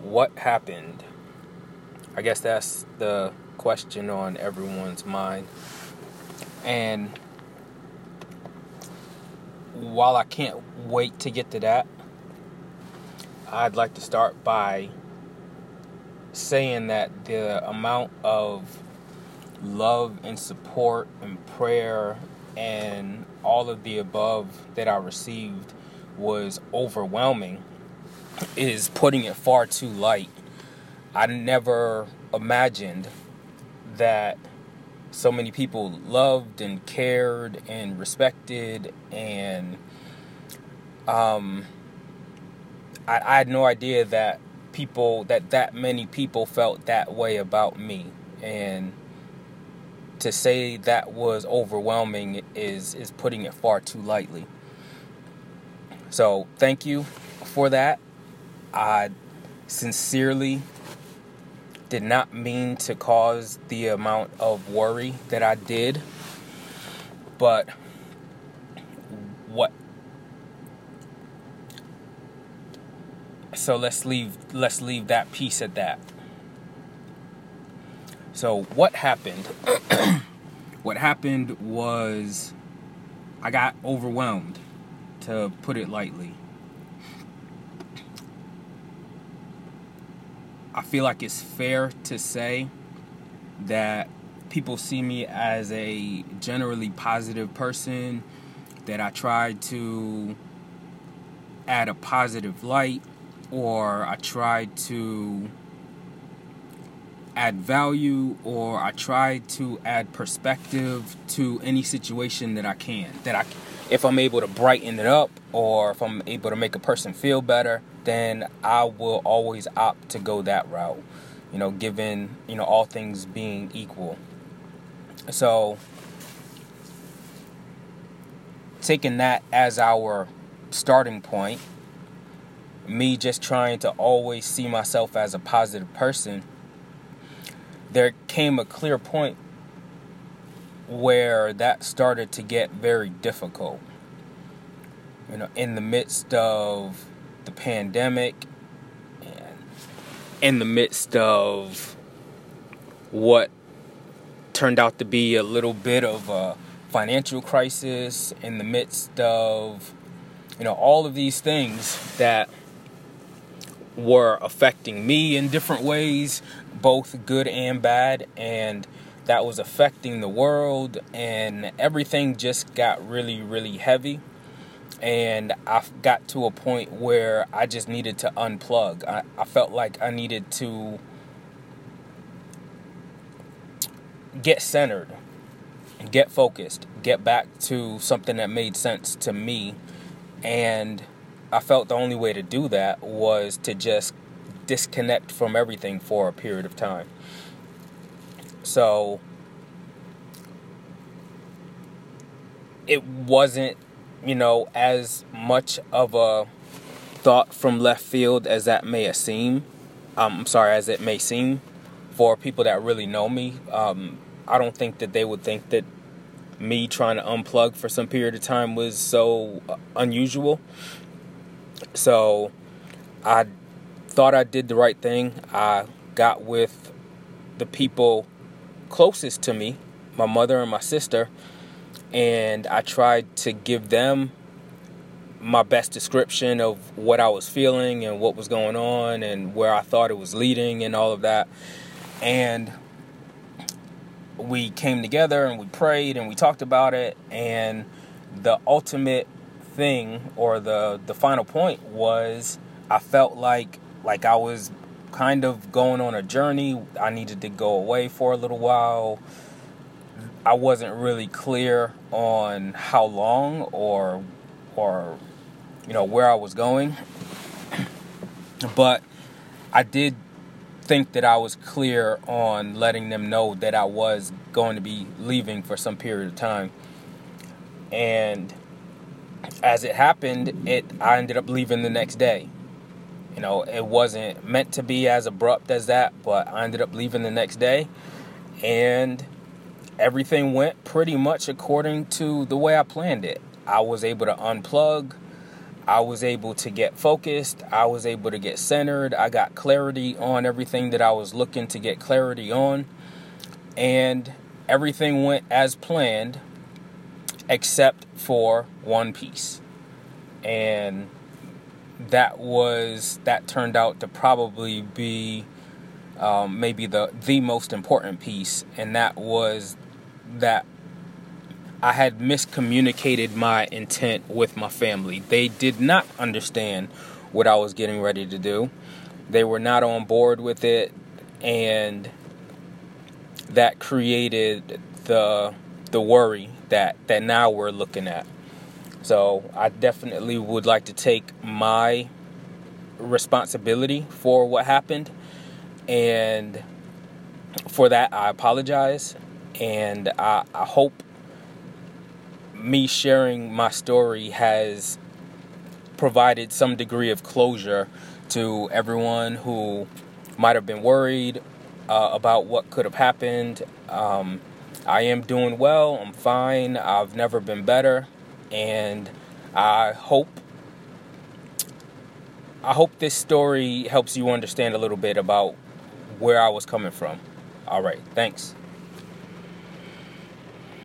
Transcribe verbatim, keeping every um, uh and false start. what happened? I guess that's the question on everyone's mind. And while I can't wait to get to that, I'd like to start by saying that the amount of love and support and prayer and all of the above that I received was overwhelming is putting it far too light. I never imagined that so many people loved and cared and respected, and um, I, I had no idea that people, that that many people felt that way about me. And to say that was overwhelming is, is putting it far too lightly. So thank you for that. I sincerely did not mean to cause the amount of worry that I did, but what? So let's leave let's leave that piece at that. So what happened? What happened was I got overwhelmed, to put it lightly. I feel like it's fair to say that people see me as a generally positive person, that I try to add a positive light, or I try to add value, or I try to add perspective to any situation that I can. That I, if I'm able to brighten it up, or if I'm able to make a person feel better, then I will always opt to go that route, you know, given, you know, all things being equal. So taking that as our starting point, me just trying to always see myself as a positive person, there came a clear point where that started to get very difficult. You know, in the midst of the pandemic, and in the midst of what turned out to be a little bit of a financial crisis, in the midst of, you know, all of these things that were affecting me in different ways, both good and bad, and that was affecting the world, and everything just got really, really heavy. And I got to a point where I just needed to unplug. I, I felt like I needed to get centered, get focused, get back to something that made sense to me. And I felt the only way to do that was to just disconnect from everything for a period of time. So it wasn't, you know, as much of a thought from left field as that may seem, um, I'm sorry, as it may seem for people that really know me. Um, I don't think that they would think that me trying to unplug for some period of time was so unusual. So I thought I did the right thing. I got with the people closest to me, my mother and my sister, and I tried to give them my best description of what I was feeling and what was going on and where I thought it was leading and all of that. And we came together and we prayed and we talked about it. And the ultimate thing, or the, the final point, was I felt like, like I was kind of going on a journey. I needed to go away for a little while. I wasn't really clear on how long or, or, you know, where I was going, but I did think that I was clear on letting them know that I was going to be leaving for some period of time. And as it happened, it, I ended up leaving the next day. You know, it wasn't meant to be as abrupt as that, but I ended up leaving the next day, and everything went pretty much according to the way I planned it. I was able to unplug. I was able to get focused. I was able to get centered. I got clarity on everything that I was looking to get clarity on. And everything went as planned, except for one piece. And that was, that turned out to probably be um, maybe the, the most important piece. And that was that I had miscommunicated my intent with my family. They did not understand what I was getting ready to do. They were not on board with it. And that created the the worry that, that now we're looking at. So I definitely would like to take my responsibility for what happened. And for that, I apologize. And I, I hope me sharing my story has provided some degree of closure to everyone who might have been worried uh, about what could have happened. Um, I am doing well. I'm fine. I've never been better. And I hope I hope this story helps you understand a little bit about where I was coming from. All right. Thanks.